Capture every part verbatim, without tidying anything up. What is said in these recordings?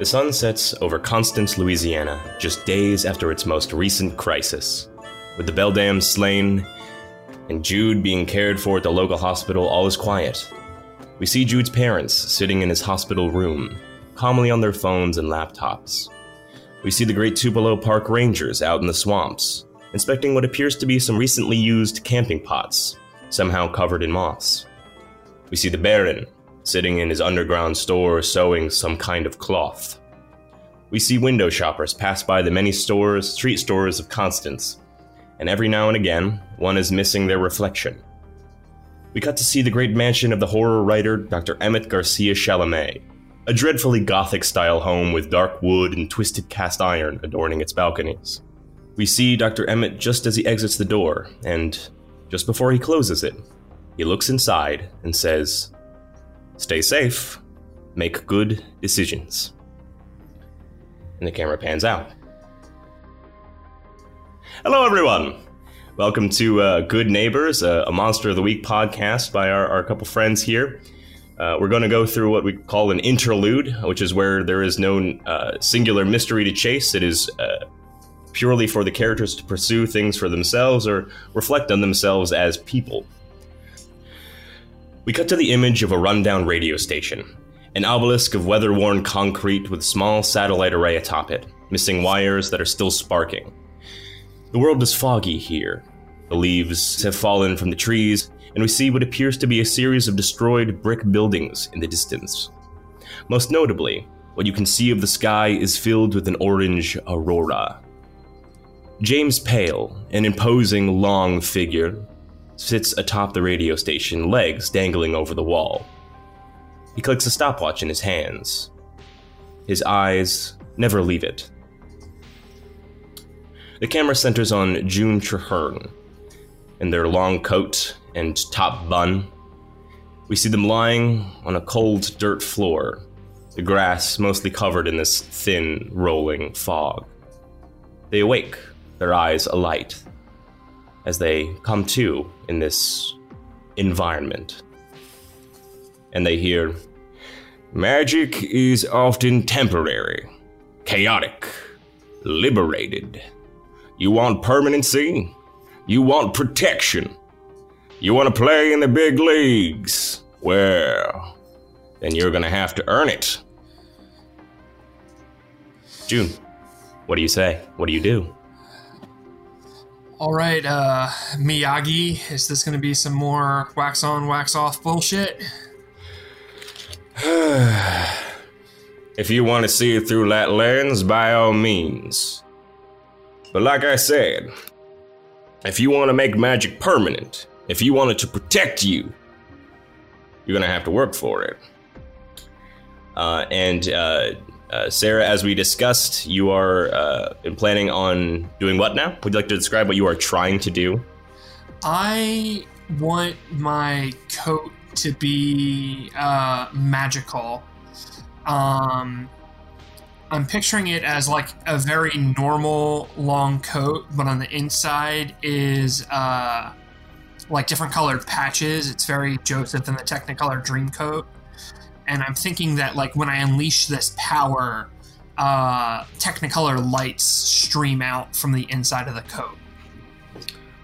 The sun sets over Constance, Louisiana, just days after its most recent crisis. With the Beldam slain and Jude being cared for at the local hospital, all is quiet. We see Jude's parents sitting in his hospital room, calmly on their phones and laptops. We see the great Tupelo Park Rangers out in the swamps, inspecting what appears to be some recently used camping pots, somehow covered in moss. We see the Baron, sitting in his underground store sewing some kind of cloth. We see window shoppers pass by the many stores, street stores of Constance, and every now and again, one is missing their reflection. We got to see the great mansion of the horror writer Doctor Emmett Garcia Chalamet, a dreadfully Gothic-style home with dark wood and twisted cast iron adorning its balconies. We see Doctor Emmett just as he exits the door, and just before he closes it, he looks inside and says, "Stay safe, make good decisions." And the camera pans out. Hello, everyone. Welcome to uh, Good Neighbors, uh, a Monster of the Week podcast by our, our couple friends here. Uh, we're going to go through what we call an interlude, which is where there is no uh, singular mystery to chase. It is uh, purely for the characters to pursue things for themselves or reflect on themselves as people. We cut to the image of a rundown radio station, an obelisk of weather-worn concrete with a small satellite array atop it, missing wires that are still sparking. The world is foggy here. The leaves have fallen from the trees, and we see what appears to be a series of destroyed brick buildings in the distance. Most notably, what you can see of the sky is filled with an orange aurora. James Pale, an imposing, long figure, sits atop the radio station, legs dangling over the wall. He clicks a stopwatch in his hands. His eyes never leave it. The camera centers on June Traherne in their long coat and top bun. We see them lying on a cold dirt floor, the grass mostly covered in this thin, rolling fog. They awake, their eyes alight, as they come to in this environment. And they hear, "Magic is often temporary, chaotic, liberated. You want permanency? You want protection? You want to play in the big leagues? Well, then you're gonna have to earn it." June, what do you say? What do you do? All right, uh, Miyagi, is this going to be some more wax on, wax off bullshit? If you want to see it through that lens, by all means. But like I said, if you want to make magic permanent, if you want it to protect you, you're going to have to work for it. Uh, and, uh... Uh, Sarah, as we discussed, you are uh, planning on doing what now? Would you like to describe what you are trying to do? I want my coat to be uh, magical. Um, I'm picturing it as like a very normal long coat, but on the inside is uh, like different colored patches. It's very Joseph and the Technicolor Dream Coat. And I'm thinking that, like, when I unleash this power, uh, Technicolor lights stream out from the inside of the coat.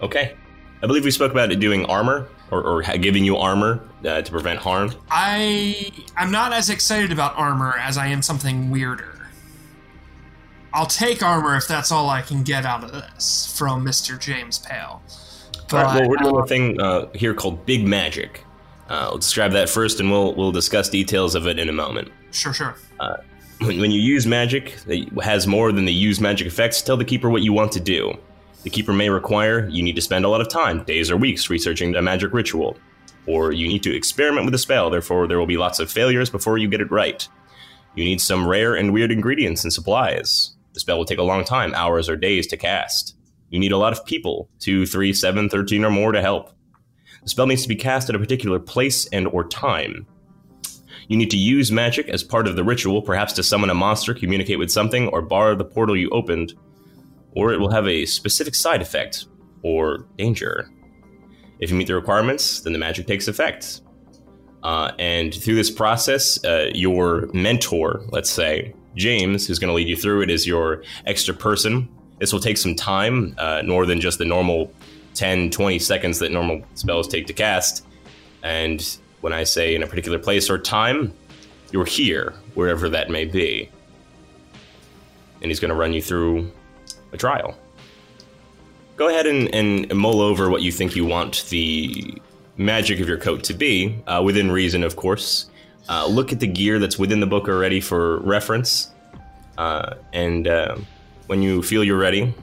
Okay. I believe we spoke about it doing armor, or, or giving you armor uh, to prevent harm. I, I'm not as excited about armor as I am something weirder. I'll take armor if that's all I can get out of this from Mister James Pale. But, all right, well, we're doing um, a thing uh, here called Big Magic. Uh, I'll describe that first, and we'll we'll discuss details of it in a moment. Sure, sure. Uh, when, when you use magic that has more than the use magic effects, tell the keeper what you want to do. The keeper may require you need to spend a lot of time, days or weeks, researching a magic ritual, or you need to experiment with a spell, therefore there will be lots of failures before you get it right. You need some rare and weird ingredients and supplies. The spell will take a long time, hours or days to cast. You need a lot of people, two, three, seven, thirteen or more to help. The spell needs to be cast at a particular place and or time. You need to use magic as part of the ritual, perhaps to summon a monster, communicate with something, or bar the portal you opened, or it will have a specific side effect or danger. If you meet the requirements, then the magic takes effect. Uh, and through this process, uh, your mentor, let's say, James, who's going to lead you through it, is your extra person. This will take some time, uh, more than just the normal ten, twenty seconds that normal spells take to cast. And when I say in a particular place or time, you're here, wherever that may be. And he's going to run you through a trial. Go ahead and, and mull over what you think you want the magic of your coat to be, uh, within reason, of course. Uh, look at the gear that's within the book already for reference. Uh, and uh, when you feel you're ready,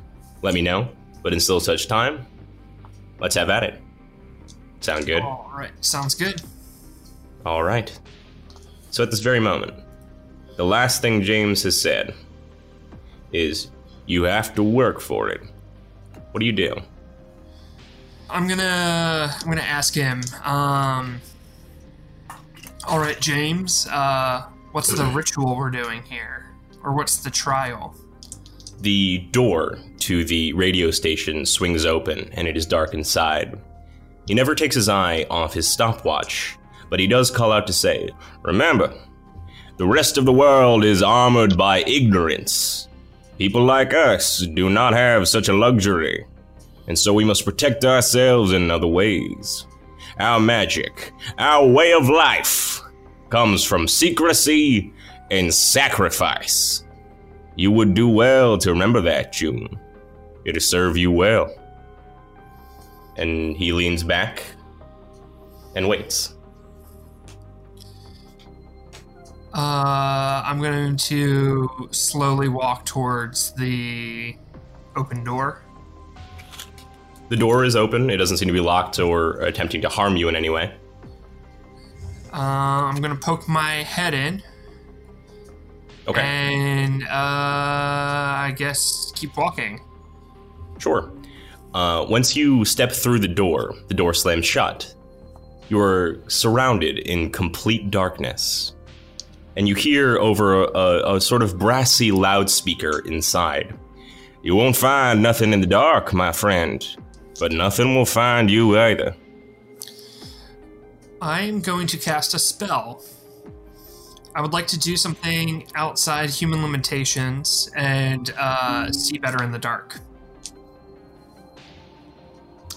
let me know. But until such time, let's have at it. Sound good? All right. Sounds good. All right. So at this very moment, the last thing James has said is, you have to work for it. What do you do? I'm gonna I'm gonna ask him. Um, all right, James. Uh, what's the ritual we're doing here, or what's the trial? The door to the radio station swings open, and it is dark inside. He never takes his eye off his stopwatch, but he does call out to say, "Remember, the rest of the world is armored by ignorance. People like us do not have such a luxury, and so we must protect ourselves in other ways. Our magic, our way of life, comes from secrecy and sacrifice. You would do well to remember that, June. It'll serve you well." And he leans back and waits. Uh, I'm going to slowly walk towards the open door. The door is open. It doesn't seem to be locked or attempting to harm you in any way. Uh, I'm going to poke my head in. Okay. And uh, I guess keep walking. Sure. Uh, once you step through the door, the door slams shut. You are surrounded in complete darkness. And you hear over a, a, a sort of brassy loudspeaker inside. "You won't find nothing in the dark, my friend, but nothing will find you either." I'm going to cast a spell. I would like to do something outside human limitations and uh, see better in the dark.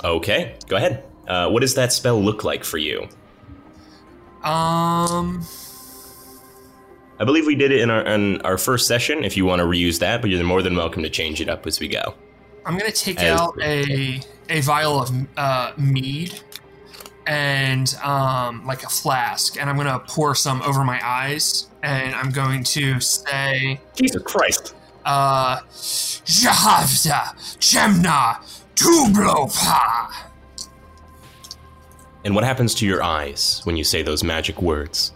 Okay, go ahead. Uh, what does that spell look like for you? Um... I believe we did it in our in our first session, if you want to reuse that, but you're more than welcome to change it up as we go. I'm going to take as out a a vial of uh, mead and um, like a flask, and I'm going to pour some over my eyes, and I'm going to say... Jesus Christ. Uh, Jahavda Chemna Tublopa. And what happens to your eyes when you say those magic words?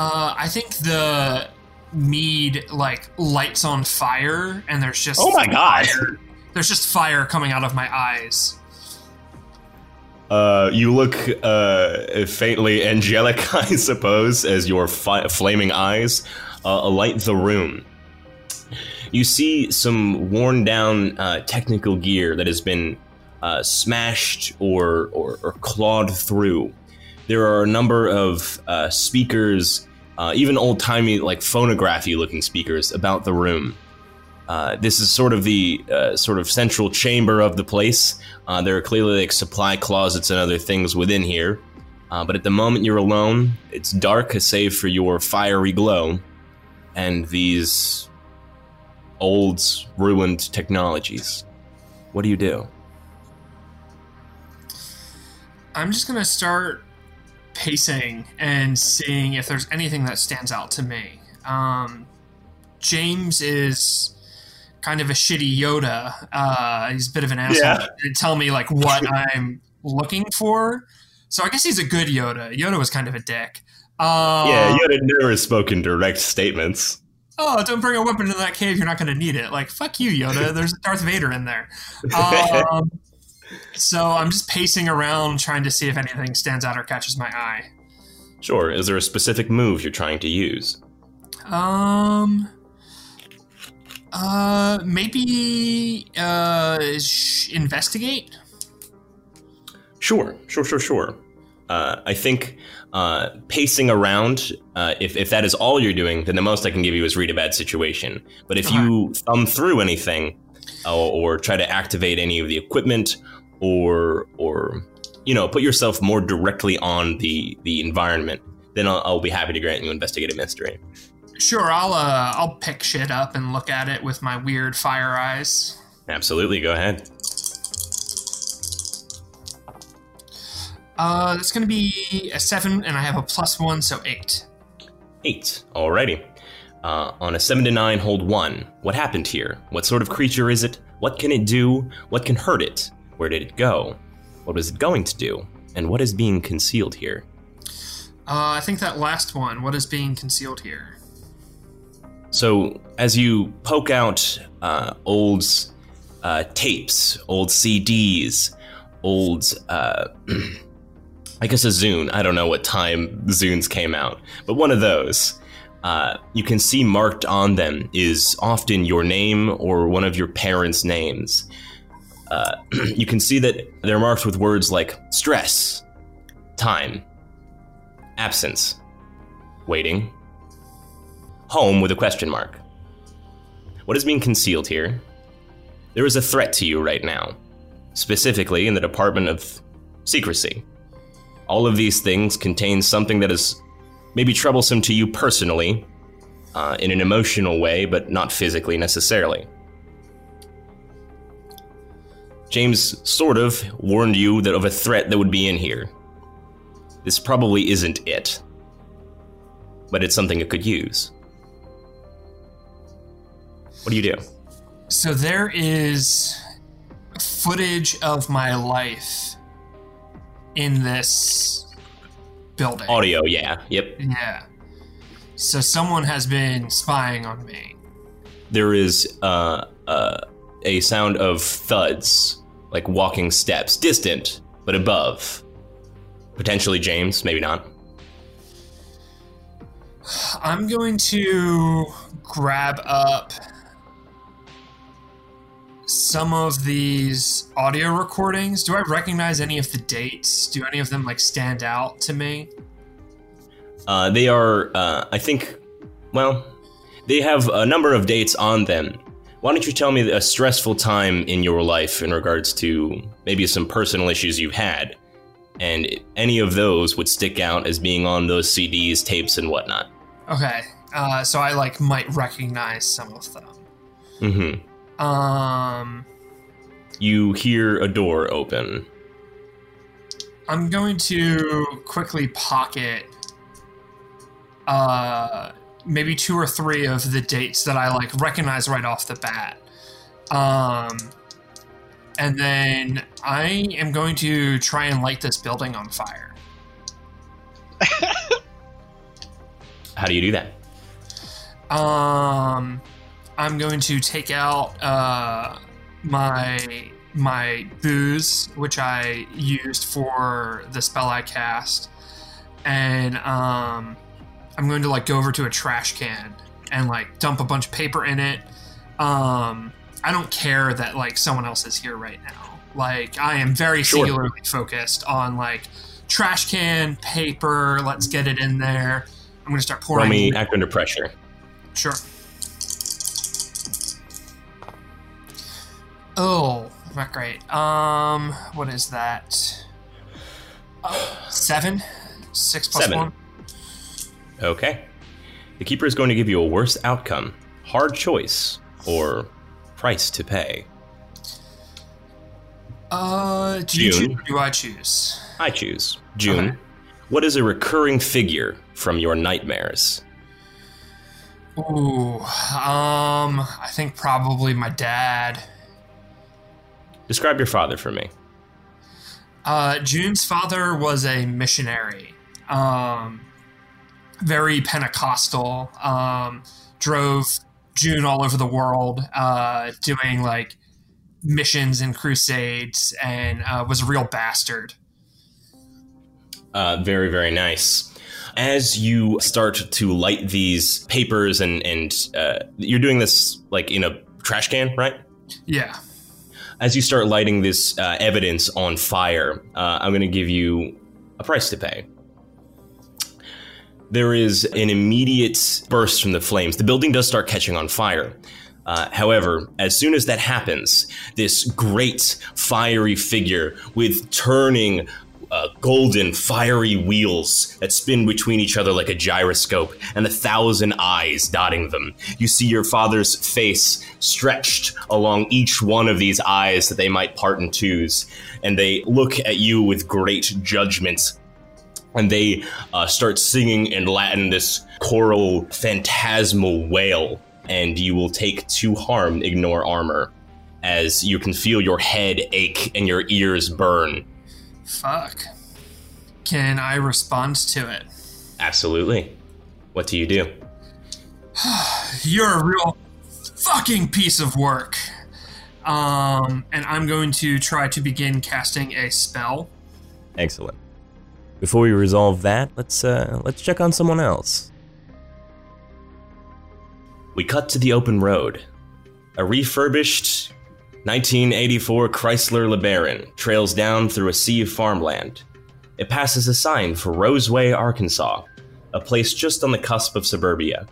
Uh, I think the mead, like, lights on fire, and there's just... Oh, my God. There's just fire coming out of my eyes. Uh, you look uh, faintly angelic, I suppose, as your fi- flaming eyes uh, alight the room. You see some worn-down uh, technical gear that has been uh, smashed or, or, or clawed through. There are a number of uh, speakers, uh, even old-timey, like phonography-looking speakers, about the room. Uh, this is sort of the uh, sort of central chamber of the place. Uh, there are clearly like supply closets and other things within here, uh, but at the moment you're alone. It's dark, save for your fiery glow, and these old, ruined technologies. What do you do? I'm just gonna start pacing and seeing if there's anything that stands out to me. Um, James is kind of a shitty Yoda. Uh, he's a bit of an asshole. Yeah. He didn't tell me like what I'm looking for. So I guess he's a good Yoda. Yoda was kind of a dick. Uh, yeah, Yoda never spoke in direct statements. Oh, don't bring a weapon to that cave. You're not going to need it. Like, fuck you, Yoda. There's Darth Vader in there. Um, So I'm just pacing around trying to see if anything stands out or catches my eye. Sure. Is there a specific move you're trying to use? Um, uh, maybe, uh, sh- investigate? Sure, sure, sure, sure. uh, I think uh, pacing around, uh, if, if that is all you're doing, then the most I can give you is read a bad situation. But if you thumb through anything uh, or try to activate any of the equipment or, or you know, put yourself more directly on the, the environment, then I'll, I'll be happy to grant you investigative mystery. Sure, I'll uh, I'll pick shit up and look at it with my weird fire eyes. Absolutely, go ahead. Uh, that's going to be a seven, and I have a plus one, so eight. Eight, alrighty. Uh, on a seven to nine, hold one. What happened here? What sort of creature is it? What can it do? What can hurt it? Where did it go? What was it going to do? And what is being concealed here? Uh, I think that last one, what is being concealed here? So as you poke out uh, old uh, tapes, old C Ds, old, uh, I guess a Zune. I don't know what time Zunes came out, but one of those. Uh, you can see marked on them is often your name or one of your parents' names. Uh, you can see that they're marked with words like stress, time, absence, waiting, home with a question mark. What is being concealed here? There is a threat to you right now, specifically in the Department of Secrecy. All of these things contain something that is maybe troublesome to you personally, uh, in an emotional way, but not physically necessarily. James sort of warned you that of a threat that would be in here. This probably isn't it, but it's something it could use. What do you do? So there is footage of my life in this building. Audio, yeah. Yep. Yeah. So someone has been spying on me. There is uh, uh, a sound of thuds, like walking steps, distant, but above. Potentially James, maybe not. I'm going to grab up some of these audio recordings. Do I recognize any of the dates? Do any of them like stand out to me? Uh, they are, uh, I think, well, they have a number of dates on them. Why don't you tell me a stressful time in your life in regards to maybe some personal issues you've had? And any of those would stick out as being on those C Ds, tapes, and whatnot. Okay, uh, so I like might recognize some of them. Mm-hmm. Um, you hear a door open. I'm going to quickly pocket uh, maybe two or three of the dates that I like recognize right off the bat. Um, and then I am going to try and light this building on fire. How do you do that? Um... I'm going to take out uh, my my booze, which I used for the spell I cast, and um, I'm going to like go over to a trash can and like dump a bunch of paper in it. Um, I don't care that like someone else is here right now. Like I am very sure. singularly focused on like trash can, paper. Let's get it in there. I'm going to start pouring. Let me act under pressure. Sure. Oh, not great. Um, what is that? Uh, seven? Six plus seven. One? Okay. The keeper is going to give you a worse outcome, hard choice, or price to pay. Uh, do you choose or do I choose? I choose. June, okay. What is a recurring figure from your nightmares? Ooh, um, I think probably my dad. Describe your father for me. Uh, June's father was a missionary, um, very Pentecostal, um, drove June all over the world, uh, doing like missions and crusades, and uh, was a real bastard. Uh, very, very nice. As you start to light these papers and, and uh, you're doing this like in a trash can, right? Yeah. As you start lighting this uh, evidence on fire, uh, I'm going to give you a price to pay. There is an immediate burst from the flames. The building does start catching on fire. Uh, however, as soon as that happens, this great fiery figure with turning uh, golden fiery wheels that spin between each other like a gyroscope and a thousand eyes dotting them. You see your father's face stretched along each one of these eyes that they might part in twos, and they look at you with great judgment. And they uh, start singing in Latin this choral phantasmal wail. And you will take two harm, ignore armor, as you can feel your head ache and your ears burn. Fuck. Can I respond to it? Absolutely. What do you do? You're a real fucking piece of work. Um, and I'm going to try to begin casting a spell. Excellent. Before we resolve that, let's uh, let's check on someone else. We cut to the open road. A refurbished nineteen eighty-four Chrysler LeBaron trails down through a sea of farmland. It passes a sign for Roseway, Arkansas, a place just on the cusp of suburbia.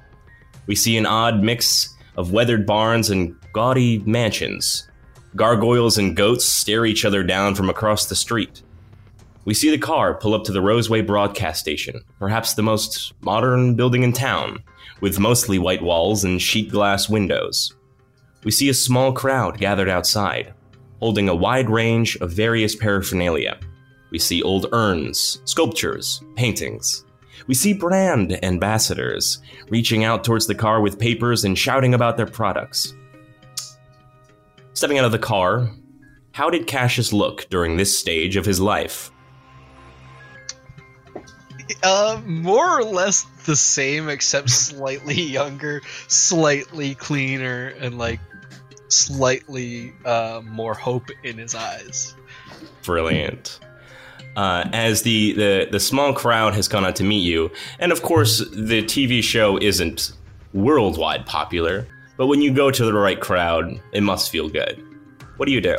We see an odd mix of weathered barns and gaudy mansions. Gargoyles and goats stare each other down from across the street. We see the car pull up to the Roseway broadcast station, perhaps the most modern building in town, with mostly white walls and sheet glass windows. We see a small crowd gathered outside, holding a wide range of various paraphernalia. We see old urns, sculptures, paintings. We see brand ambassadors reaching out towards the car with papers and shouting about their products. Stepping out of the car, how did Cassius look during this stage of his life? Uh, more or less the same, except slightly younger, slightly cleaner, and like slightly uh, more hope in his eyes. Brilliant. Uh, as the, the, the small crowd has gone out to meet you, and of course the T V show isn't worldwide popular, but when you go to the right crowd, it must feel good. What do you do?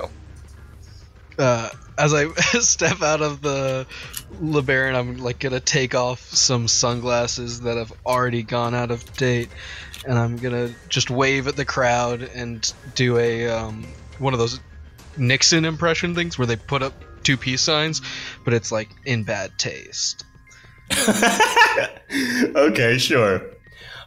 Uh... As I step out of the LeBaron, I'm like gonna take off some sunglasses that have already gone out of date, and I'm gonna just wave at the crowd and do a um, one of those Nixon impression things where they put up two peace signs, but it's like in bad taste. Okay, sure.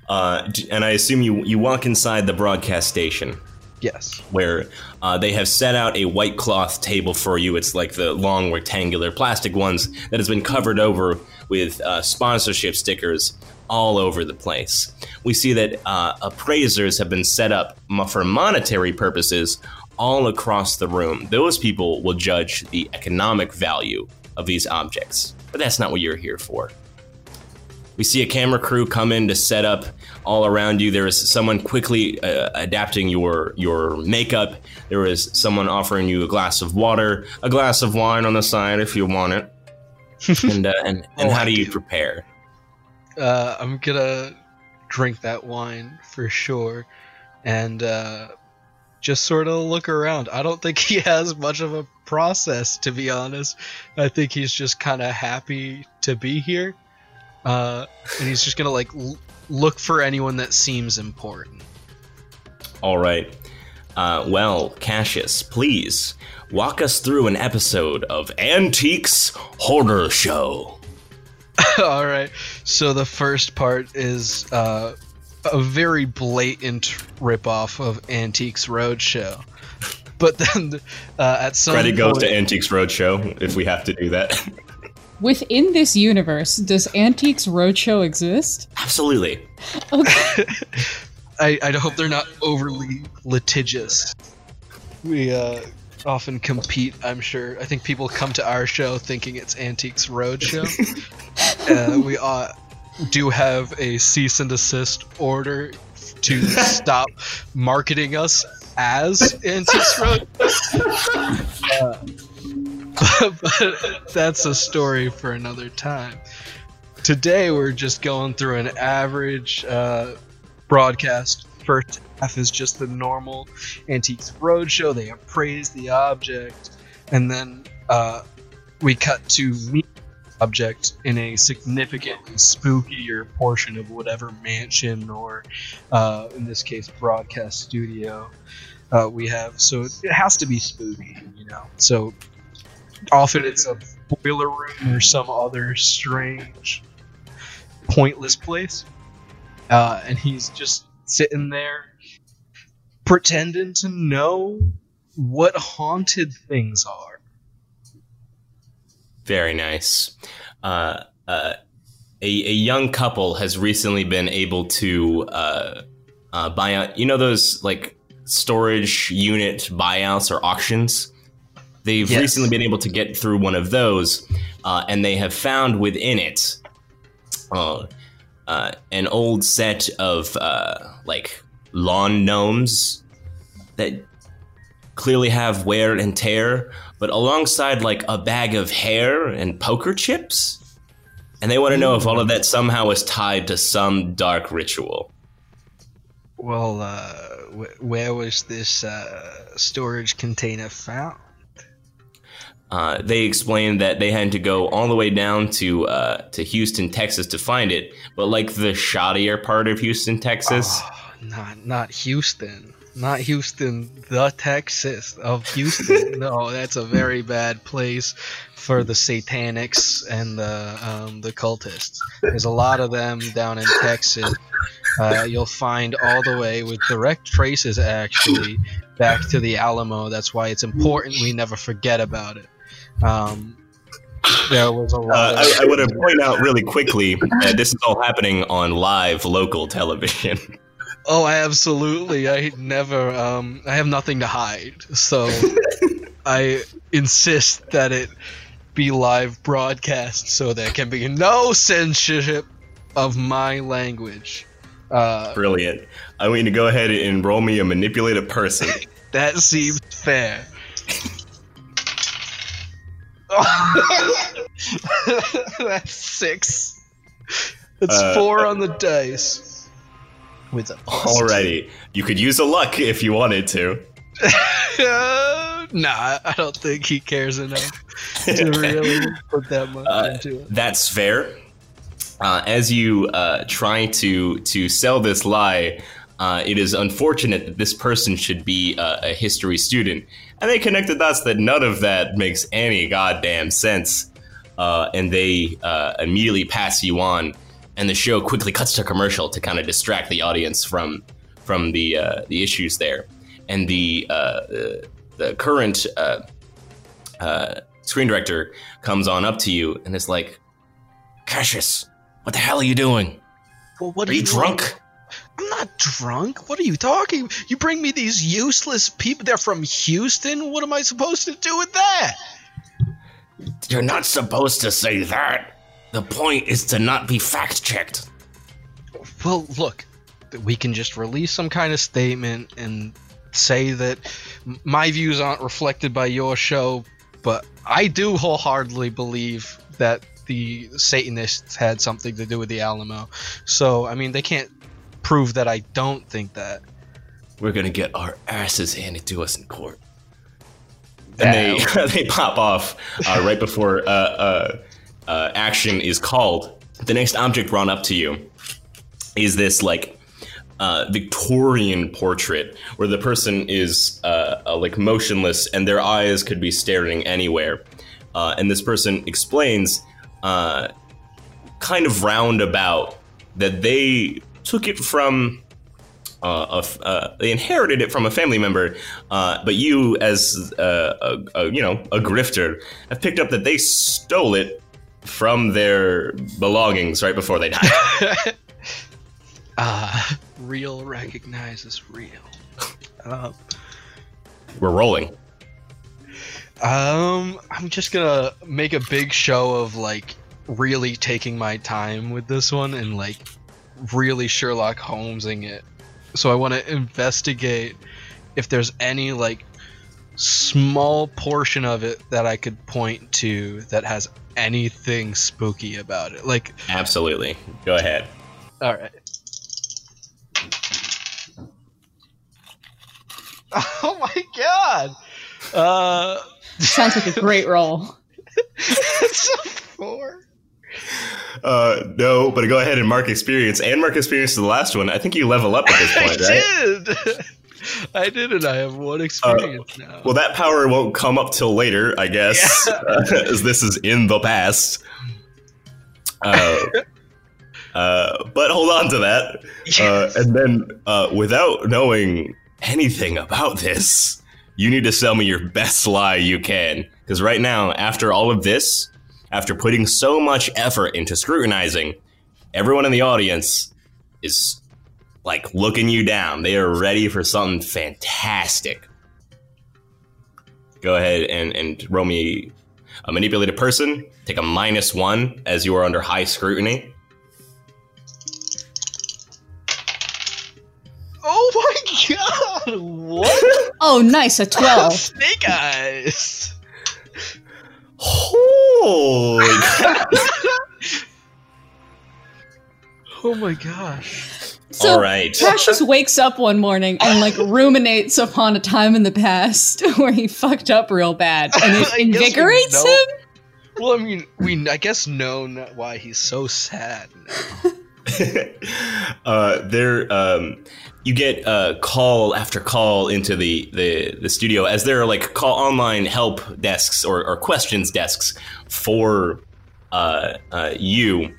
Uh, and I assume you you walk inside the broadcast station. Yes. Where uh, they have set out a white cloth table for you. It's like the long rectangular plastic ones that has been covered over with uh, sponsorship stickers all over the place. We see that uh, appraisers have been set up for monetary purposes all across the room. Those people will judge the economic value of these objects, but that's not what you're here for. We see a camera crew come in to set up all around you. There is someone quickly uh, adapting your your makeup. There is someone offering you a glass of water, a glass of wine on the side if you want it. And uh, and, and oh, how do you do. prepare? Uh, I'm gonna drink that wine for sure, and uh, just sort of look around. I don't think he has much of a process, to be honest. I think he's just kind of happy to be here. Uh, and he's just gonna like l- look for anyone that seems important. All right. Uh, well, Cassius, please walk us through an episode of Antiques Horror Show. All right. So the first part is uh, a very blatant ripoff of Antiques Roadshow. But then uh, at some credit point... goes to Antiques Roadshow if we have to do that. Within this universe, does Antiques Roadshow exist? Absolutely. Okay. I, I hope they're not overly litigious. We uh, often compete, I'm sure. I think people come to our show thinking it's Antiques Roadshow. uh, we uh, do have a cease and desist order to stop marketing us as Antiques Roadshow. Uh, but that's a story for another time. Today we're just going through an average uh, broadcast. First half is just the normal Antiques Roadshow. They appraise the object, and then uh, we cut to me object in a significantly spookier portion of whatever mansion or, uh, in this case, broadcast studio uh, we have. So it has to be spooky, you know. So often it's a boiler room or some other strange, pointless place. Uh, and he's just sitting there pretending to know what haunted things are. Very nice. Uh, uh, a, a young couple has recently been able to uh, uh, buy out, you know, those like storage unit buyouts or auctions. They've yes. recently been able to get through one of those, uh, and they have found within it uh, uh, an old set of uh, like lawn gnomes that clearly have wear and tear, but alongside like a bag of hair and poker chips. And they want to know if all of that somehow is tied to some dark ritual. Well, uh, wh- where was this uh, storage container found? Uh, they explained that they had to go all the way down to uh, to Houston, Texas to find it, but like the shoddier part of Houston, Texas. Oh, not, not Houston. Not Houston, the Texas of Houston. No, that's a very bad place for the satanics and the um, the cultists. There's a lot of them down in Texas. Uh, you'll find all the way with direct traces, actually, back to the Alamo. That's why it's important we never forget about it. Um, there was a lot. Uh, of- I, I want to point out really quickly that this is all happening on live local television. Oh, absolutely. I never, um, I have nothing to hide. So I insist that it be live broadcast so there can be no censorship of my language. Uh, Brilliant. I want you to go ahead and roll me a manipulate a person. That seems fair. That's six. It's uh, four on the dice. With Alrighty, you could use a luck if you wanted to. uh, nah, I don't think he cares enough to really put that much uh, into it. That's fair. Uh, as you uh, try to to sell this lie, uh, it is unfortunate that this person should be uh, a history student, and they connect the dots that none of that makes any goddamn sense, uh, and they uh, immediately pass you on. And the show quickly cuts to commercial to kind of distract the audience from from the uh, the issues there. And the uh, the, the current uh, uh, screen director comes on up to you and is like, "Cassius, what the hell are you doing? Well, what are, are you, you drunk? Doing? I'm not drunk. What are you talking? You bring me these useless people. They're from Houston. What am I supposed to do with that? You're not supposed to say that. The point is to not be fact-checked." Well, look, we can just release some kind of statement and say that my views aren't reflected by your show, but I do wholeheartedly believe that the Satanists had something to do with the Alamo. So, I mean, they can't prove that I don't think that. We're going to get our asses handed to us in court. And they, they pop off uh, right before... Uh, uh, Uh, action is called. The next object brought up to you is this like uh, Victorian portrait where the person is uh, uh, like motionless and their eyes could be staring anywhere. Uh, and this person explains uh, kind of roundabout that they took it from uh, a, uh, they inherited it from a family member, uh, but you as uh, a, a you know a grifter have picked up that they stole it from their belongings right before they die. Ah, uh, real recognizes real. Uh, We're rolling. Um, I'm just gonna make a big show of like really taking my time with this one and like really Sherlock Holmesing it. So I want to investigate if there's any like small portion of it that I could point to that has anything spooky about it. Like, absolutely. Go ahead. All right. Oh my god. Uh, sounds like a great roll. It's a four. Uh, no, but go ahead and mark experience. And mark experience to the last one. I think you level up at this point, right? I did. I did it. I have one experience uh, now. Well, that power won't come up till later, I guess, yeah. uh, as this is in the past. Uh, uh, but hold on to that. Yes. Uh, and then, uh, without knowing anything about this, you need to sell me your best lie you can. Because right now, after all of this, after putting so much effort into scrutinizing, everyone in the audience is... like, looking you down. They are ready for something fantastic. Go ahead and, and roll me a manipulated person. Take a minus one as you are under high scrutiny. Oh my god! What? Oh, nice, a twelve. Snake eyes! Holy god! Oh my gosh. So all right. Precious wakes up one morning and like ruminates upon a time in the past where he fucked up real bad, and it invigorates we him. Well, I mean, we I guess know not why he's so sad now. uh, there, um, you get uh, call after call into the, the, the studio, as there are like call online help desks or, or questions desks for uh, uh, you.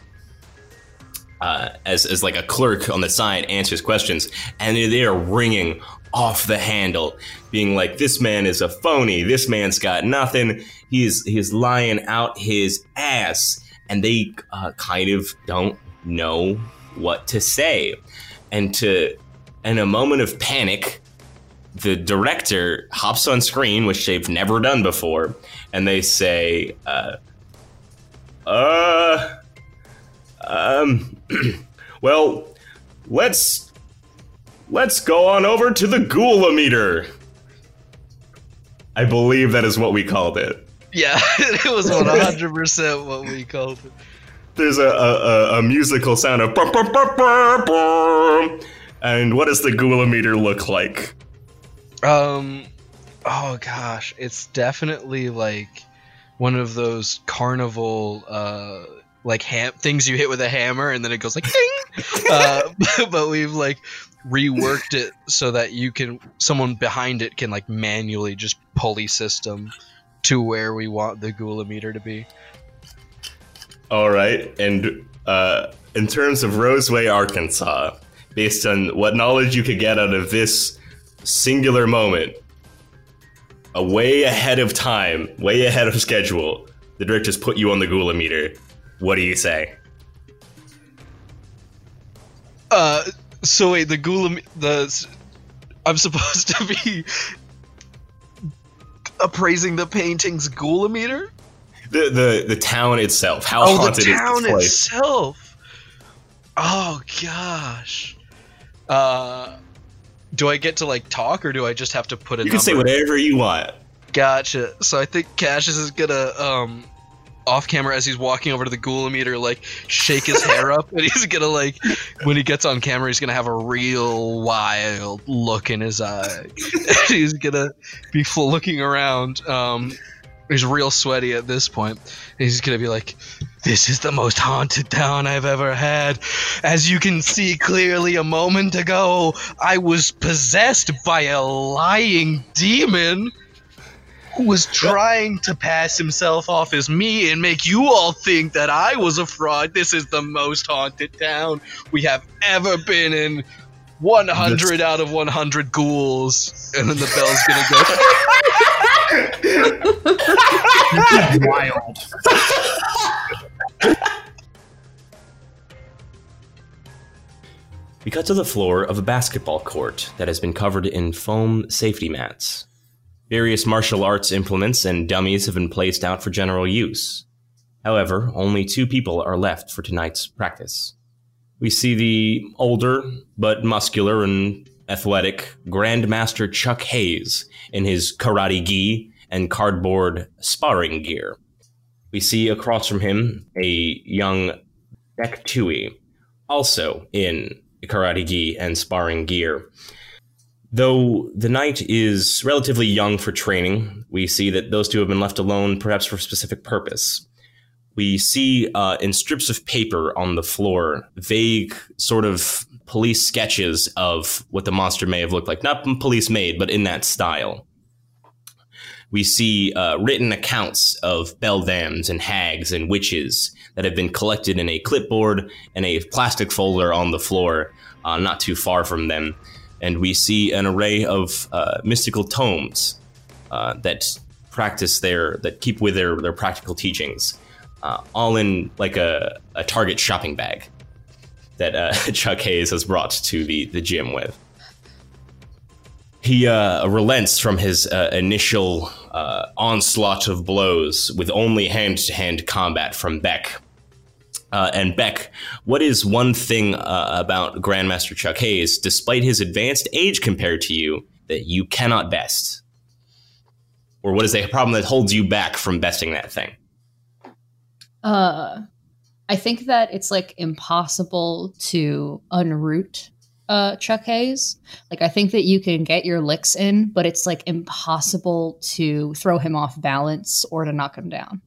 Uh, as, as like a clerk on the side answers questions, and they are ringing off the handle, being like, this man is a phony, this man's got nothing, he's, he's lying out his ass, and they uh, kind of don't know what to say. And to, in a moment of panic, the director hops on screen, which they've never done before, and they say, uh, uh... Um, well, let's, let's go on over to the Ghoulometer. I believe that is what we called it. Yeah, it was one hundred percent what we called it. There's a, a, a musical sound of bum, bum, bum, bum, bum. And what does the Ghoulometer look like? Um, oh gosh, it's definitely like one of those carnival, uh, like ham- things you hit with a hammer and then it goes like ding. uh, but we've like reworked it so that you can someone behind it can like manually just pulley system to where we want the Ghoulometer to be. All right, and uh, in terms of Roseway, Arkansas, based on what knowledge you could get out of this singular moment, a way ahead of time, way ahead of schedule, the directors put you on the Ghoulometer. What do you say? Uh, so wait, the Ghoulometer, the, I'm supposed to be appraising the painting's Ghoulometer? The, the, the town itself, how oh, haunted is this place? Oh, the town itself! Oh, gosh. Uh, do I get to, like, talk, or do I just have to put a number? You can say whatever you want. Gotcha. So I think Cassius is gonna, um... off camera as he's walking over to the Ghoulometer, like shake his hair up, and he's gonna like when he gets on camera he's gonna have a real wild look in his eye. He's gonna be full looking around, um he's real sweaty at this point, and he's gonna be like, this is the most haunted town I've ever had. As you can see clearly a moment ago, I was possessed by a lying demon who was trying to pass himself off as me and make you all think that I was a fraud. This is the most haunted town we have ever been in. one hundred this... out of one hundred ghouls. And then the bell's gonna go. This is wild. We cut to the floor of a basketball court that has been covered in foam safety mats. Various martial arts implements and dummies have been placed out for general use. However, only two people are left for tonight's practice. We see the older, but muscular and athletic, Grandmaster Chuck Hayes in his karate gi and cardboard sparring gear. We see across from him a young Bektui, also in karate gi and sparring gear. Though the knight is relatively young for training, we see that those two have been left alone, perhaps for a specific purpose. we see uh, in strips of paper on the floor, vague sort of police sketches of what the monster may have looked like. Not police made, but in that style. We see uh, written accounts of beldams and hags and witches that have been collected in a clipboard and a plastic folder on the floor, uh, not too far from them. And we see an array of uh, mystical tomes uh, that practice their, that keep with their, their practical teachings, uh, all in like a, a Target shopping bag that uh, Chuck Hayes has brought to the, the gym with. He uh, relents from his uh, initial uh, onslaught of blows with only hand-to-hand combat from Beck. Uh, and Beck, what is one thing uh, about Grandmaster Chuck Hayes, despite his advanced age compared to you, that you cannot best? Or what is the problem that holds you back from besting that thing? Uh, I think that it's like impossible to unroot Uh, Chuck Hayes. Like, I think that you can get your licks in, but it's like impossible to throw him off balance or to knock him down.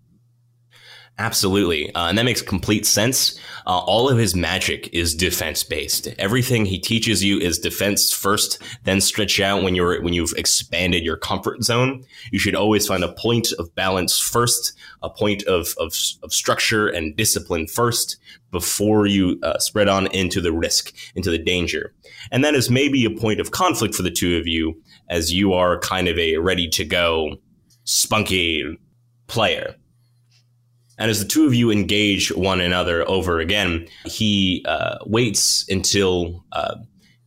Absolutely. Uh, and that makes complete sense. Uh, all of his magic is defense based. Everything he teaches you is defense first, then stretch out when you're when you've expanded your comfort zone. You should always find a point of balance first, a point of of, of structure and discipline first, before you uh, spread on into the risk, into the danger. And that is maybe a point of conflict for the two of you, as you are kind of a ready-to-go, spunky player. And as the two of you engage one another over again, he uh, waits until uh,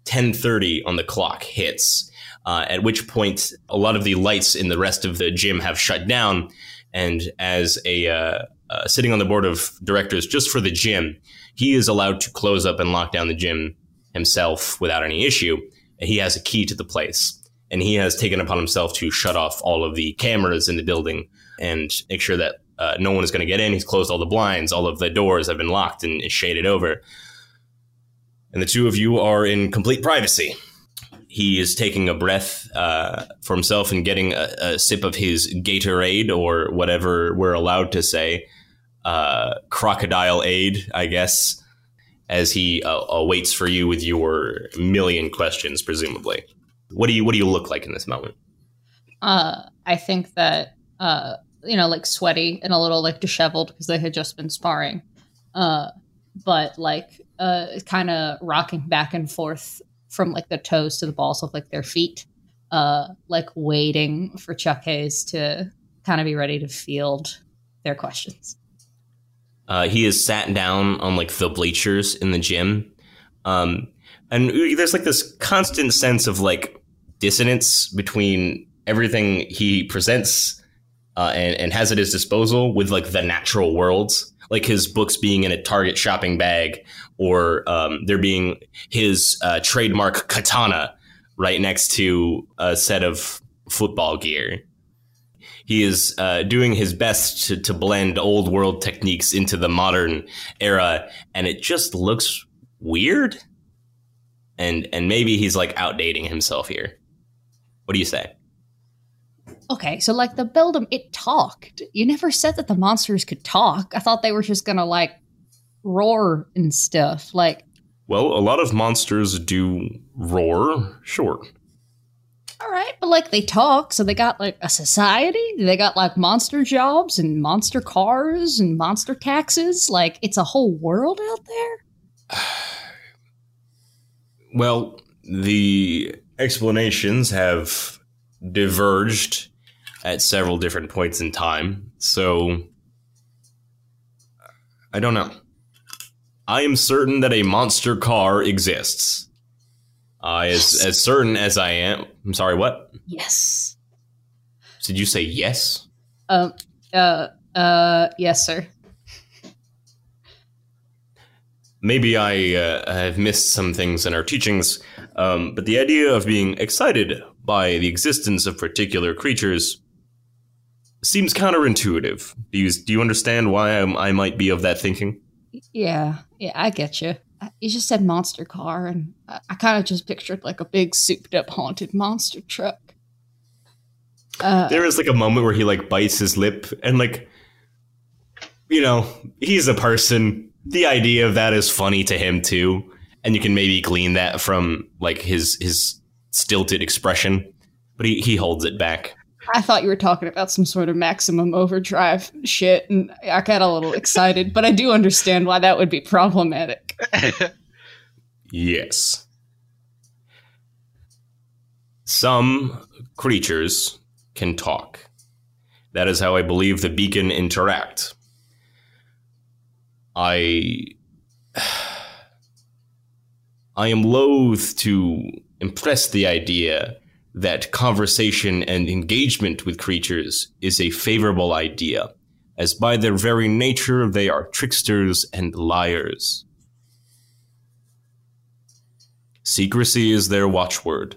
ten thirty on the clock hits, uh, at which point a lot of the lights in the rest of the gym have shut down, and as a... Uh, Uh, sitting on the board of directors just for the gym, he is allowed to close up and lock down the gym himself without any issue. And he has a key to the place, and he has taken upon himself to shut off all of the cameras in the building and make sure that uh, no one is going to get in. He's closed all the blinds. All of the doors have been locked and shaded over. And the two of you are in complete privacy. He is taking a breath uh, for himself and getting a, a sip of his Gatorade, or whatever we're allowed to say. Uh, crocodile aid, I guess, as he uh, awaits for you with your million questions, presumably. What do you What do you look like in this moment? Uh, I think that uh, you know, like sweaty and a little like disheveled because they had just been sparring, uh, but like uh, kind of rocking back and forth from like the toes to the balls of like their feet, uh, like waiting for Chuck Hayes to kind of be ready to field their questions. Uh, he is sat down on like the bleachers in the gym. Um, and there's like this constant sense of like dissonance between everything he presents uh, and, and has at his disposal with like the natural worlds, like his books being in a Target shopping bag, or um, there being his uh, trademark katana right next to a set of football gear. He is uh, doing his best to, to blend old world techniques into the modern era, and it just looks weird. And and maybe he's like outdating himself here. What do you say? Okay, so like the Beldam, it talked. You never said that the monsters could talk. I thought they were just gonna like roar and stuff. Like, well, a lot of monsters do roar, sure. All right, but like they talk, so they got like a society. They got like monster jobs and monster cars and monster taxes. Like it's a whole world out there. Well, the explanations have diverged at several different points in time, so I don't know. I am certain that a monster car exists. Uh, as, yes. as certain as I am. I'm sorry, what? Yes. Did you say yes? Um, uh, uh, yes, sir. Maybe I uh, have missed some things in our teachings, um, but the idea of being excited by the existence of particular creatures seems counterintuitive. Do you, do you understand why I'm, I might be of that thinking? Yeah, yeah, I get you. You just said monster car, and I, I kind of just pictured like a big souped-up haunted monster truck. Uh, there is like a moment where he like bites his lip, and like you know, he's a person. The idea of that is funny to him, too. And you can maybe glean that from, like, his his stilted expression. But he, he holds it back. I thought you were talking about some sort of Maximum Overdrive shit, and I got a little excited, but I do understand why that would be problematic. Yes. Some creatures can talk. That is how I believe the beacon interact. I... I am loath to impress the idea that conversation and engagement with creatures is a favorable idea, as by their very nature they are tricksters and liars. Secrecy is their watchword.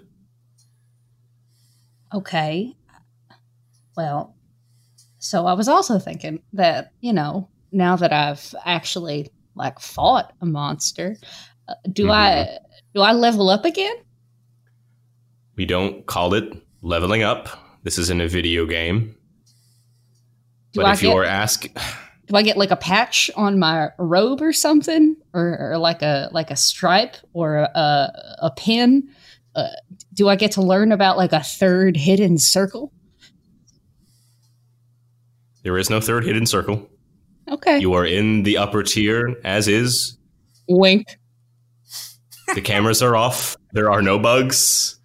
Okay. Well, so I was also thinking that, you know, now that I've actually, like, fought a monster, uh, do mm-hmm. I do I level up again? We don't call it leveling up. This isn't a video game. Do but I if you're asking... Do I get, like, a patch on my robe or something? Or, or like a like a stripe or a, a pin? Uh, do I get to learn about, like, a third hidden circle? There is no third hidden circle. Okay. You are in the upper tier, as is. Wink. The cameras are off. There are no bugs.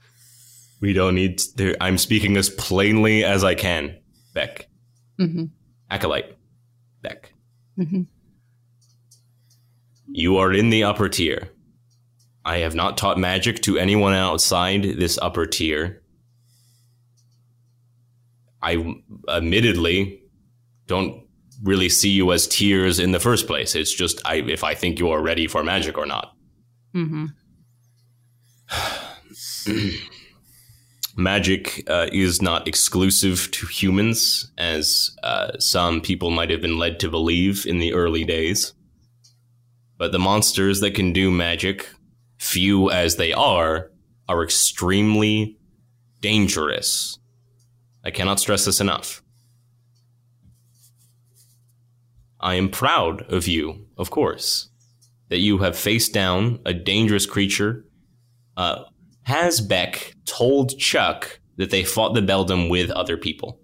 We don't need... To, I'm speaking as plainly as I can, Beck. Mm-hmm. Acolyte, Beck. Mm-hmm. You are in the upper tier. I have not taught magic to anyone outside this upper tier. I admittedly don't really see you as tiers in the first place. It's just I, if I think you are ready for magic or not. Mm-hmm. Magic uh, is not exclusive to humans, as uh, some people might have been led to believe in the early days. But the monsters that can do magic, few as they are, are extremely dangerous. I cannot stress this enough. I am proud of you, of course, that you have faced down a dangerous creature. Uh, has Beck told Chuck that they fought the Beldam with other people?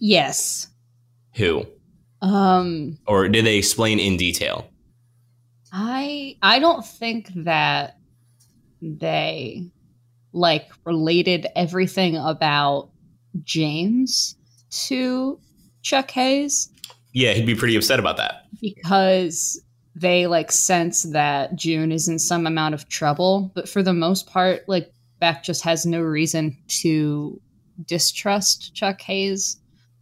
Yes. Who? Um. Or did they explain in detail? I I don't think that they, like, related everything about James to Chuck Hayes. Yeah, he'd be pretty upset about that. Because they, like, sense that June is in some amount of trouble. But for the most part, like, Beck just has no reason to distrust Chuck Hayes,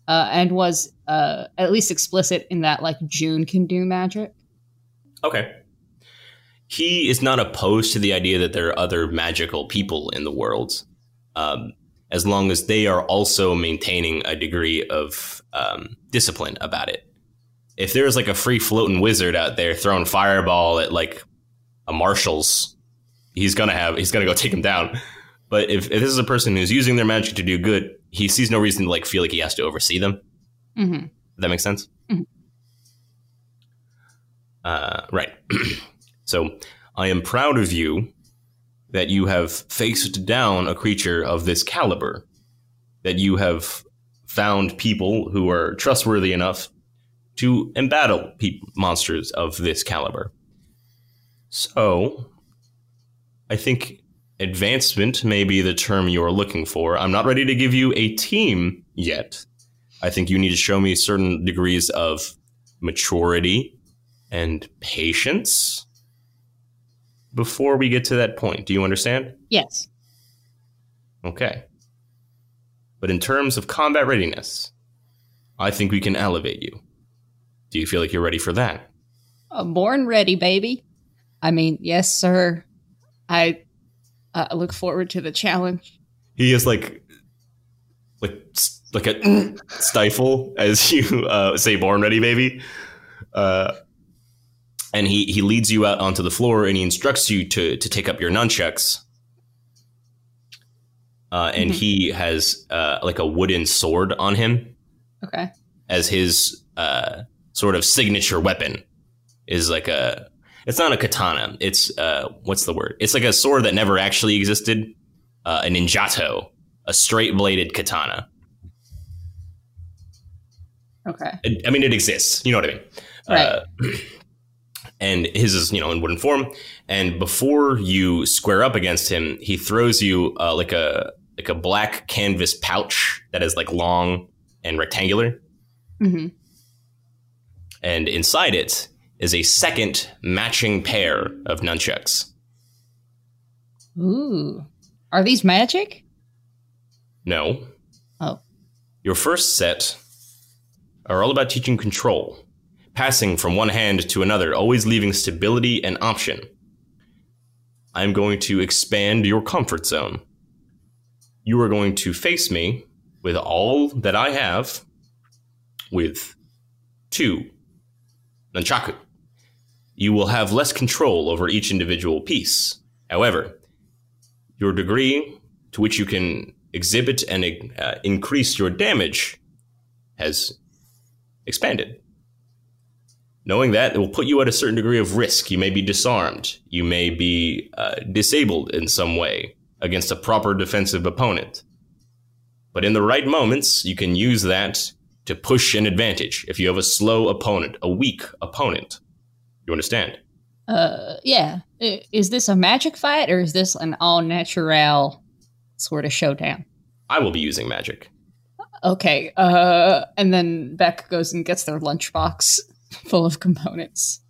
uh, and was uh, at least explicit in that, like, June can do magic. Okay. He is not opposed to the idea that there are other magical people in the world, um, as long as they are also maintaining a degree of um, discipline about it. If there's, like, a free-floating wizard out there throwing fireball at, like, a marshal's, he's gonna have he's gonna go take him down. But if, if this is a person who's using their magic to do good, he sees no reason to, like, feel like he has to oversee them. Mm-hmm. Does that make sense? Mm-hmm. Uh, right. So I am proud of you that you have faced down a creature of this caliber, that you have found people who are trustworthy enough to embattle pe- monsters of this caliber. So, I think advancement may be the term you're looking for. I'm not ready to give you a team yet. I think you need to show me certain degrees of maturity and patience before we get to that point. Do you understand? Yes. Okay. But in terms of combat readiness, I think we can elevate you. Do you feel like you're ready for that? Uh, born ready, baby. I mean, yes, sir. I uh, look forward to the challenge. He is like, like, like a stifle as you uh, say, "Born ready, baby." Uh, and he he leads you out onto the floor, and he instructs you to to take up your nunchucks. Uh, and mm-hmm. he has uh, like a wooden sword on him. Okay. As his uh. sort of signature weapon is like a, it's not a katana. It's, uh, what's the word? It's like a sword that never actually existed. Uh, an ninjato, a straight bladed katana. Okay. It, I mean, it exists. You know what I mean? Right. Uh, and his is, you know, in wooden form. And before you square up against him, he throws you uh, like a like a black canvas pouch that is like long and rectangular. Mm-hmm. And inside it is a second matching pair of nunchucks. Ooh. Are these magic? No. Oh. Your first set are all about teaching control, passing from one hand to another, always leaving stability and option. I'm going to expand your comfort zone. You are going to face me with all that I have with two nunchaku. You will have less control over each individual piece. However, your degree to which you can exhibit and uh, increase your damage has expanded. Knowing that, it will put you at a certain degree of risk. You may be disarmed. You may be uh, disabled in some way against a proper defensive opponent. But in the right moments, you can use that to push an advantage if you have a slow opponent, a weak opponent. You understand? Uh, yeah. Is this a magic fight or is this an all-natural sort of showdown? I will be using magic. Okay. Uh, and then Beck goes and gets their lunchbox full of components.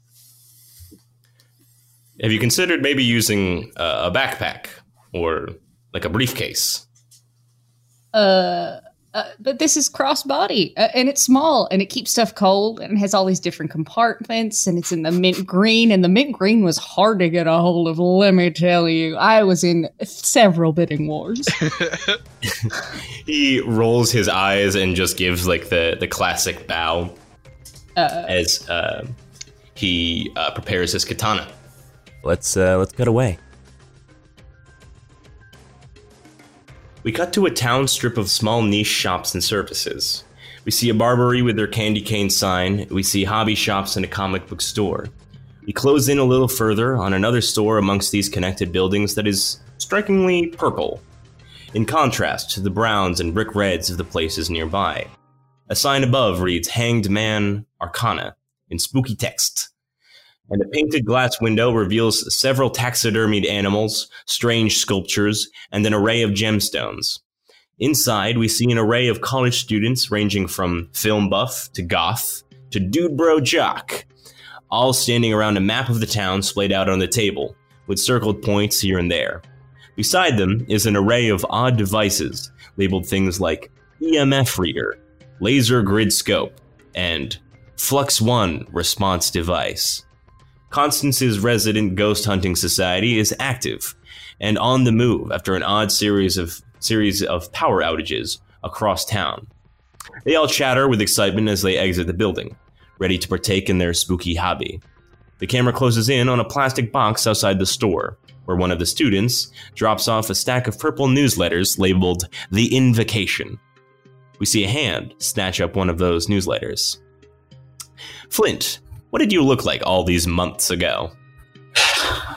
Have you considered maybe using uh, a backpack or like a briefcase? Uh, uh but this is crossbody uh, and it's small and it keeps stuff cold and it has all these different compartments and it's in the mint green, and the mint green was hard to get a hold of. Let me tell you, I was in several bidding wars. He rolls his eyes and just gives like the, the classic bow. Uh, as uh, he uh, prepares his katana. Let's uh, let's cut away. We cut to a town strip of small niche shops and services. We see a barbery with their candy cane sign. We see hobby shops and a comic book store. We close in a little further on another store amongst these connected buildings that is strikingly purple, in contrast to the browns and brick reds of the places nearby. A sign above reads Hanged Man Arcana in spooky text, and a painted glass window reveals several taxidermied animals, strange sculptures, and an array of gemstones. Inside, we see an array of college students ranging from film buff to goth to dude bro jock, all standing around a map of the town splayed out on the table, with circled points here and there. Beside them is an array of odd devices, labeled things like E M F reader, laser grid scope, and Flux One response device. Constance's resident ghost hunting society is active and on the move after an odd series of series of power outages across town. They all chatter with excitement as they exit the building, ready to partake in their spooky hobby. The camera closes in on a plastic box outside the store, where one of the students drops off a stack of purple newsletters labeled The Invocation. We see a hand snatch up one of those newsletters. Flint, what did you look like all these months ago?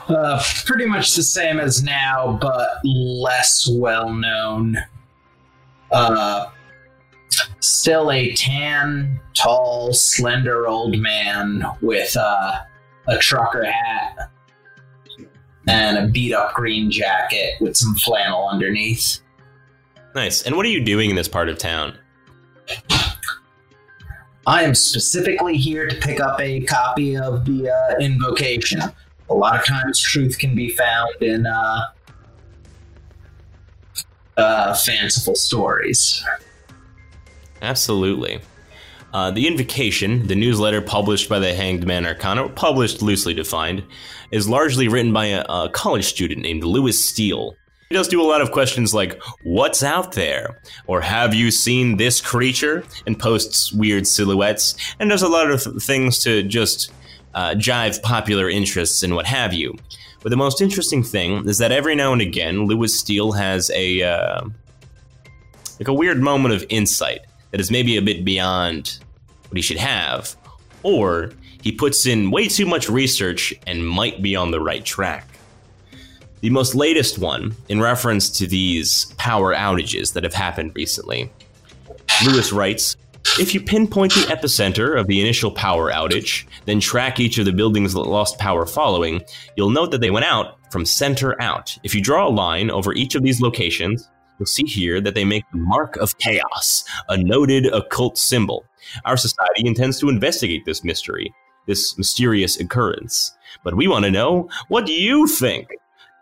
Uh, pretty much the same as now, but less well-known. Uh, still a tan, tall, slender old man with uh, a trucker hat and a beat-up green jacket with some flannel underneath. Nice. And what are you doing in this part of town? I am specifically here to pick up a copy of the uh, Invocation. A lot of times truth can be found in uh, uh, fanciful stories. Absolutely. Uh, the Invocation, the newsletter published by the Hanged Man Arcana, published loosely defined, is largely written by a, a college student named Louis Steele. He does do a lot of questions like, what's out there? Or have you seen this creature? And posts weird silhouettes and does a lot of th- things to just uh, jive popular interests and what have you. But the most interesting thing is that every now and again, Louis Steele has a uh, like a weird moment of insight that is maybe a bit beyond what he should have, or he puts in way too much research and might be on the right track. The most latest one, in reference to these power outages that have happened recently, Lewis writes, if you pinpoint the epicenter of the initial power outage, then track each of the buildings that lost power following, you'll note that they went out from center out. If you draw a line over each of these locations, you'll see here that they make the mark of chaos, a noted occult symbol. Our society intends to investigate this mystery, this mysterious occurrence. But we want to know, what do you think?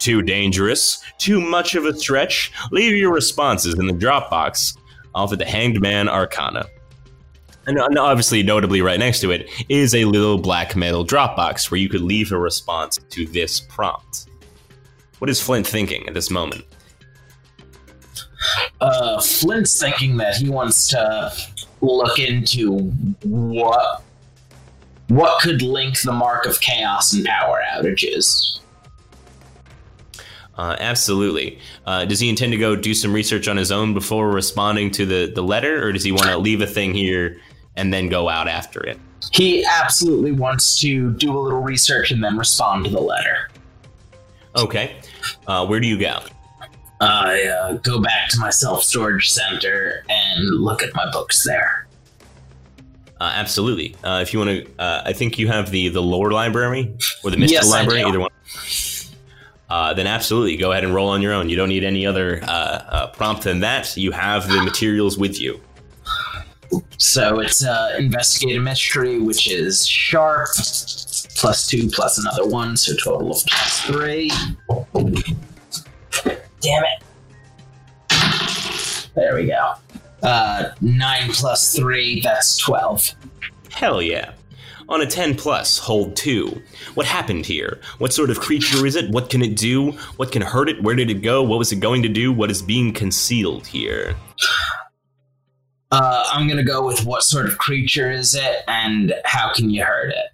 Too dangerous? Too much of a stretch? Leave your responses in the drop box off at the Hanged Man Arcana. And obviously, notably right next to it, is a little black metal Dropbox where you could leave a response to this prompt. What is Flint thinking at this moment? Uh, Flint's thinking that he wants to look into what, what could link the Mark of Chaos and power outages. Uh, absolutely. Uh, does he intend to go do some research on his own before responding to the, the letter, or does he want to leave a thing here and then go out after it? He absolutely wants to do a little research and then respond to the letter. Okay. Uh, where do you go? I uh, go back to my self-storage center and look at my books there. Uh, absolutely. Uh, if you want to, uh, I think you have the, the lore library or the mystical yes, library, either one. Uh, then absolutely, go ahead and roll on your own. You don't need any other uh, uh, prompt than that. You have the materials with you. So it's uh, investigate a mystery, which is sharp, plus two, plus another one, so total of plus three. Damn it. There we go. Uh, nine plus three, that's twelve. Hell yeah. On a ten plus, hold two. What happened here? What sort of creature is it? What can it do? What can hurt it? Where did it go? What was it going to do? What is being concealed here? Uh, I'm going to go with what sort of creature is it and how can you hurt it?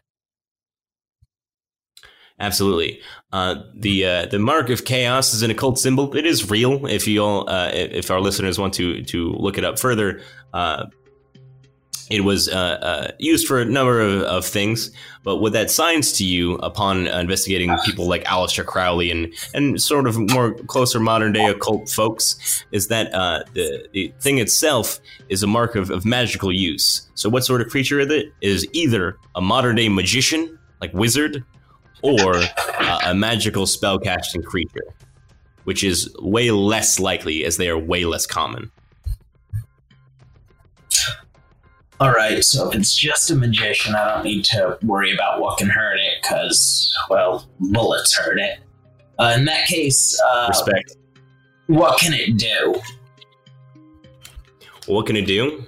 Absolutely. Uh, the uh, the Mark of Chaos is an occult symbol. It is real. If you all, uh, if our listeners want to, to look it up further, uh It was uh, uh, used for a number of, of things, but what that signs to you upon investigating people like Aleister Crowley and, and sort of more closer modern-day occult folks is that uh, the, the thing itself is a mark of, of magical use. So what sort of creature is it? It is either a modern-day magician, like wizard, or uh, a magical spellcasting creature, which is way less likely as they are way less common. All right, so if it's just a magician, I don't need to worry about what can hurt it, because, well, bullets hurt it. Uh, in that case, uh, Respect. What can it do? What can it do?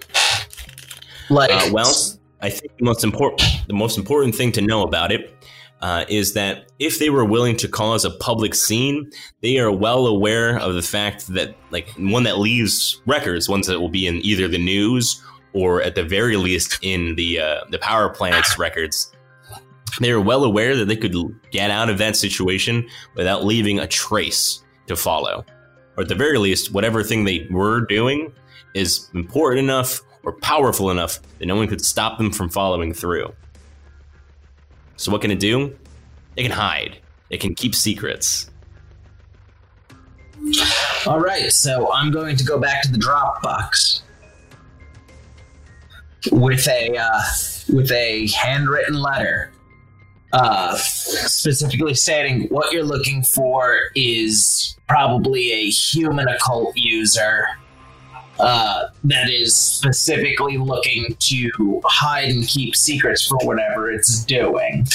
Like, uh, well, I think the most important, the most important thing to know about it uh, is that if they were willing to cause a public scene, they are well aware of the fact that, like, one that leaves records, ones that will be in either the news or at the very least in the uh, the power plant's records, they are well aware that they could get out of that situation without leaving a trace to follow. Or at the very least, whatever thing they were doing is important enough or powerful enough that no one could stop them from following through. So what can it do? It can hide. It can keep secrets. All right, so I'm going to go back to the Dropbox with a uh, with a handwritten letter, uh, specifically stating what you're looking for is probably a human occult user uh, that is specifically looking to hide and keep secrets for whatever it's doing.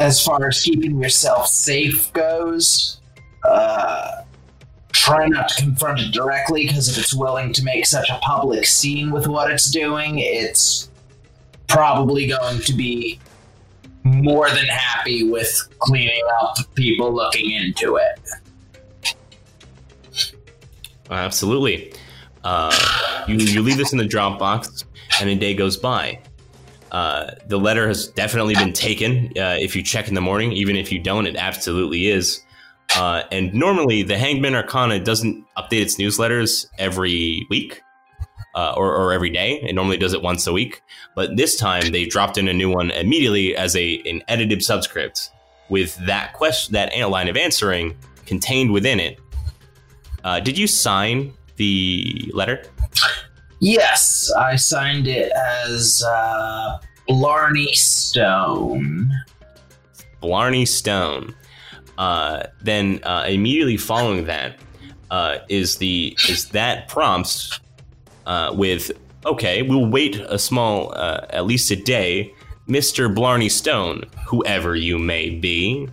As far as keeping yourself safe goes, uh, try not to confront it directly, because if it's willing to make such a public scene with what it's doing, it's probably going to be more than happy with cleaning up people looking into it. Absolutely. Uh, you, you leave this in the Dropbox, and a day goes by. Uh, the letter has definitely been taken. Uh, if you check in the morning, even if you don't, it absolutely is. Uh, and normally, the Hanged Man Arcana doesn't update its newsletters every week. uh, or, or every day. It normally does it once a week. But this time they dropped in a new one immediately as a an edited subscript with that question, that line of answering contained within it. Uh, did you sign the letter? Yes, I signed it as uh, Blarney Stone. Blarney Stone. Uh, then uh, immediately following that uh, is the is that prompts uh, with, okay, we'll wait a small, uh, at least a day, Mister Blarney Stone, whoever you may be.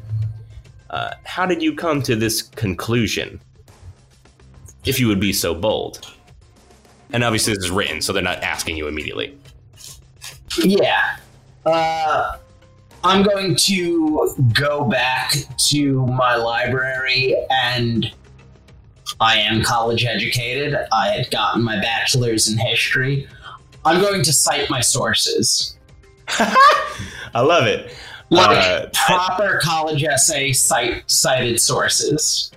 Uh, how did you come to this conclusion? If you would be so bold. And obviously this is written, so they're not asking you immediately. Yeah. Uh, I'm going to go back to my library, and I am college educated. I had gotten my bachelor's in history. I'm going to cite my sources. I love it. Like uh, proper college essay cite, cited sources.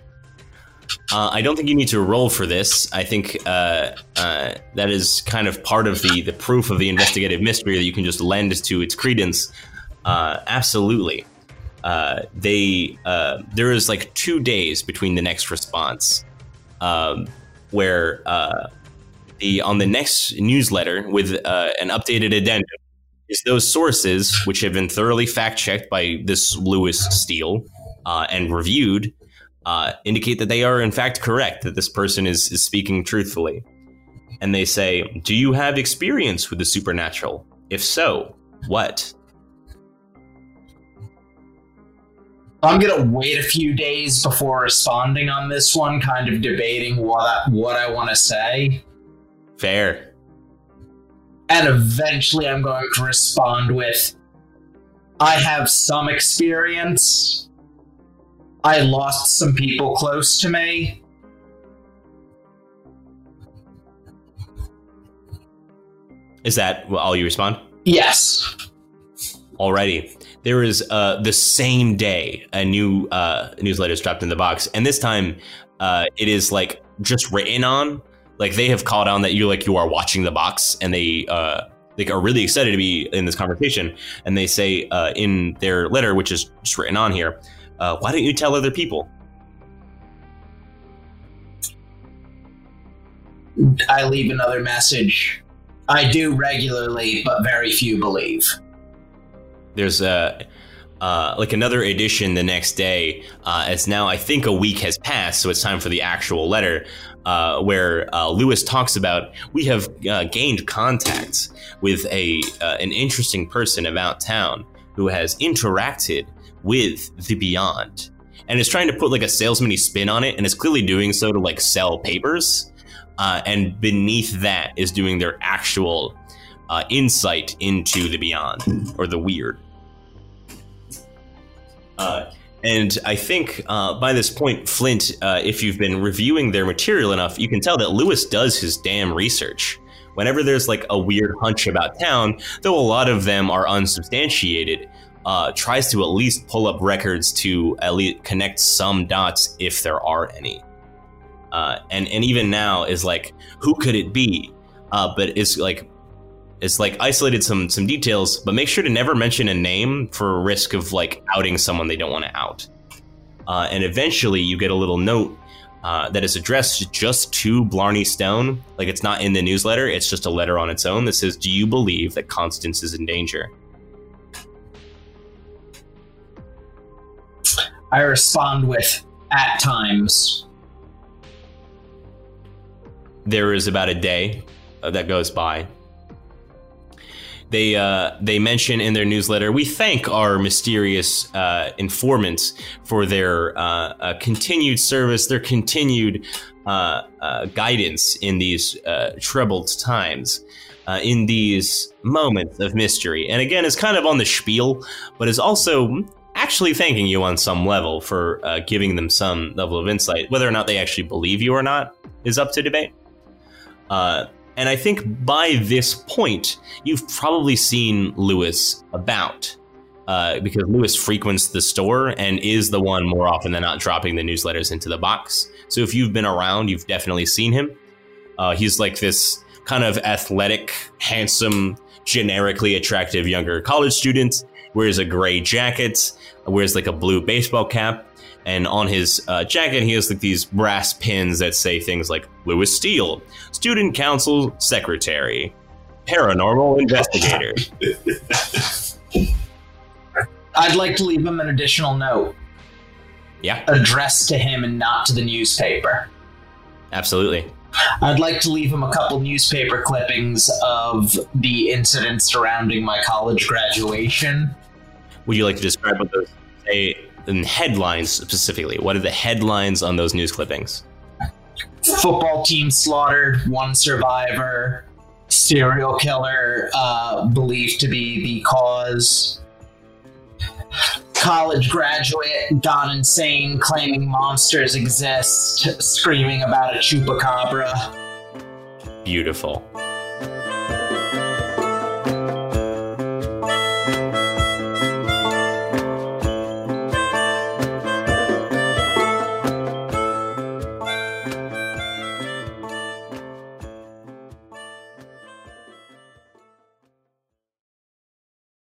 Uh, I don't think you need to roll for this. I think uh, uh, that is kind of part of the, the proof of the investigative mystery that you can just lend to its credence. Uh, absolutely. Uh, they uh, there is like two days between the next response um, where uh, the on the next newsletter with uh, an updated addendum is those sources which have been thoroughly fact-checked by this Louis Steele uh, and reviewed. Uh, indicate that they are in fact correct, that this person is, is speaking truthfully. And they say, do you have experience with the supernatural? If so, what? I'm going to wait a few days before responding on this one, kind of debating what I, what I want to say. Fair. And eventually I'm going to respond with, I have some experience. I lost some people close to me. Is that all you respond? Yes. Alrighty. There is uh, the same day a new uh, newsletter is dropped in the box, and this time uh, it is like just written on. Like they have caught on that you like you are watching the box, and they uh, like are really excited to be in this conversation. And they say uh, in their letter, which is just written on here. Uh, why don't you tell other people? I leave another message. I do regularly, but very few believe. There's a, uh, like another edition the next day. Uh, it's now, I think, a week has passed, so it's time for the actual letter uh, where uh, Louis talks about, we have uh, gained contact with a uh, an interesting person about town who has interacted with the beyond, and is trying to put like a salesman-y spin on it, and is clearly doing so to like sell papers. Uh, and beneath that is doing their actual uh, insight into the beyond or the weird. Uh, and I think uh, by this point, Flint, uh, if you've been reviewing their material enough, you can tell that Louis does his damn research. Whenever there's like a weird hunch about town, though a lot of them are unsubstantiated, Uh, tries to at least pull up records to at least connect some dots if there are any. Uh, and, and even now is like, who could it be? Uh, but it's like it's like isolated some some details, but make sure to never mention a name for risk of like outing someone they don't want to out. Uh, and eventually you get a little note uh, that is addressed just to Blarney Stone. Like it's not in the newsletter. It's just a letter on its own that says, do you believe that Constance is in danger? I respond with, at times. There is about a day uh, that goes by. They uh, they mention in their newsletter, we thank our mysterious uh, informants for their uh, uh, continued service, their continued uh, uh, guidance in these uh, troubled times. Uh, in these moments of mystery. And again, it's kind of on the spiel, but is also actually thanking you on some level for uh, giving them some level of insight. Whether or not they actually believe you or not is up to debate. Uh, and I think by this point, you've probably seen Louis about, uh, because Louis frequents the store and is the one more often than not dropping the newsletters into the box. So if you've been around, you've definitely seen him. Uh, he's like this kind of athletic, handsome, generically attractive younger college student, wears a gray jacket, wears like a blue baseball cap, and on his uh, jacket he has like these brass pins that say things like Louis Steele, Student Council Secretary, Paranormal Investigator. I'd like to leave him an additional note. Yeah. Addressed to him and not to the newspaper. Absolutely. I'd like to leave him a couple newspaper clippings of the incidents surrounding my college graduation. Would you like to describe what those say in headlines specifically? What are the headlines on those news clippings? Football team slaughtered, one survivor, serial killer uh, believed to be the cause. College graduate gone insane, claiming monsters exist, screaming about a chupacabra. Beautiful.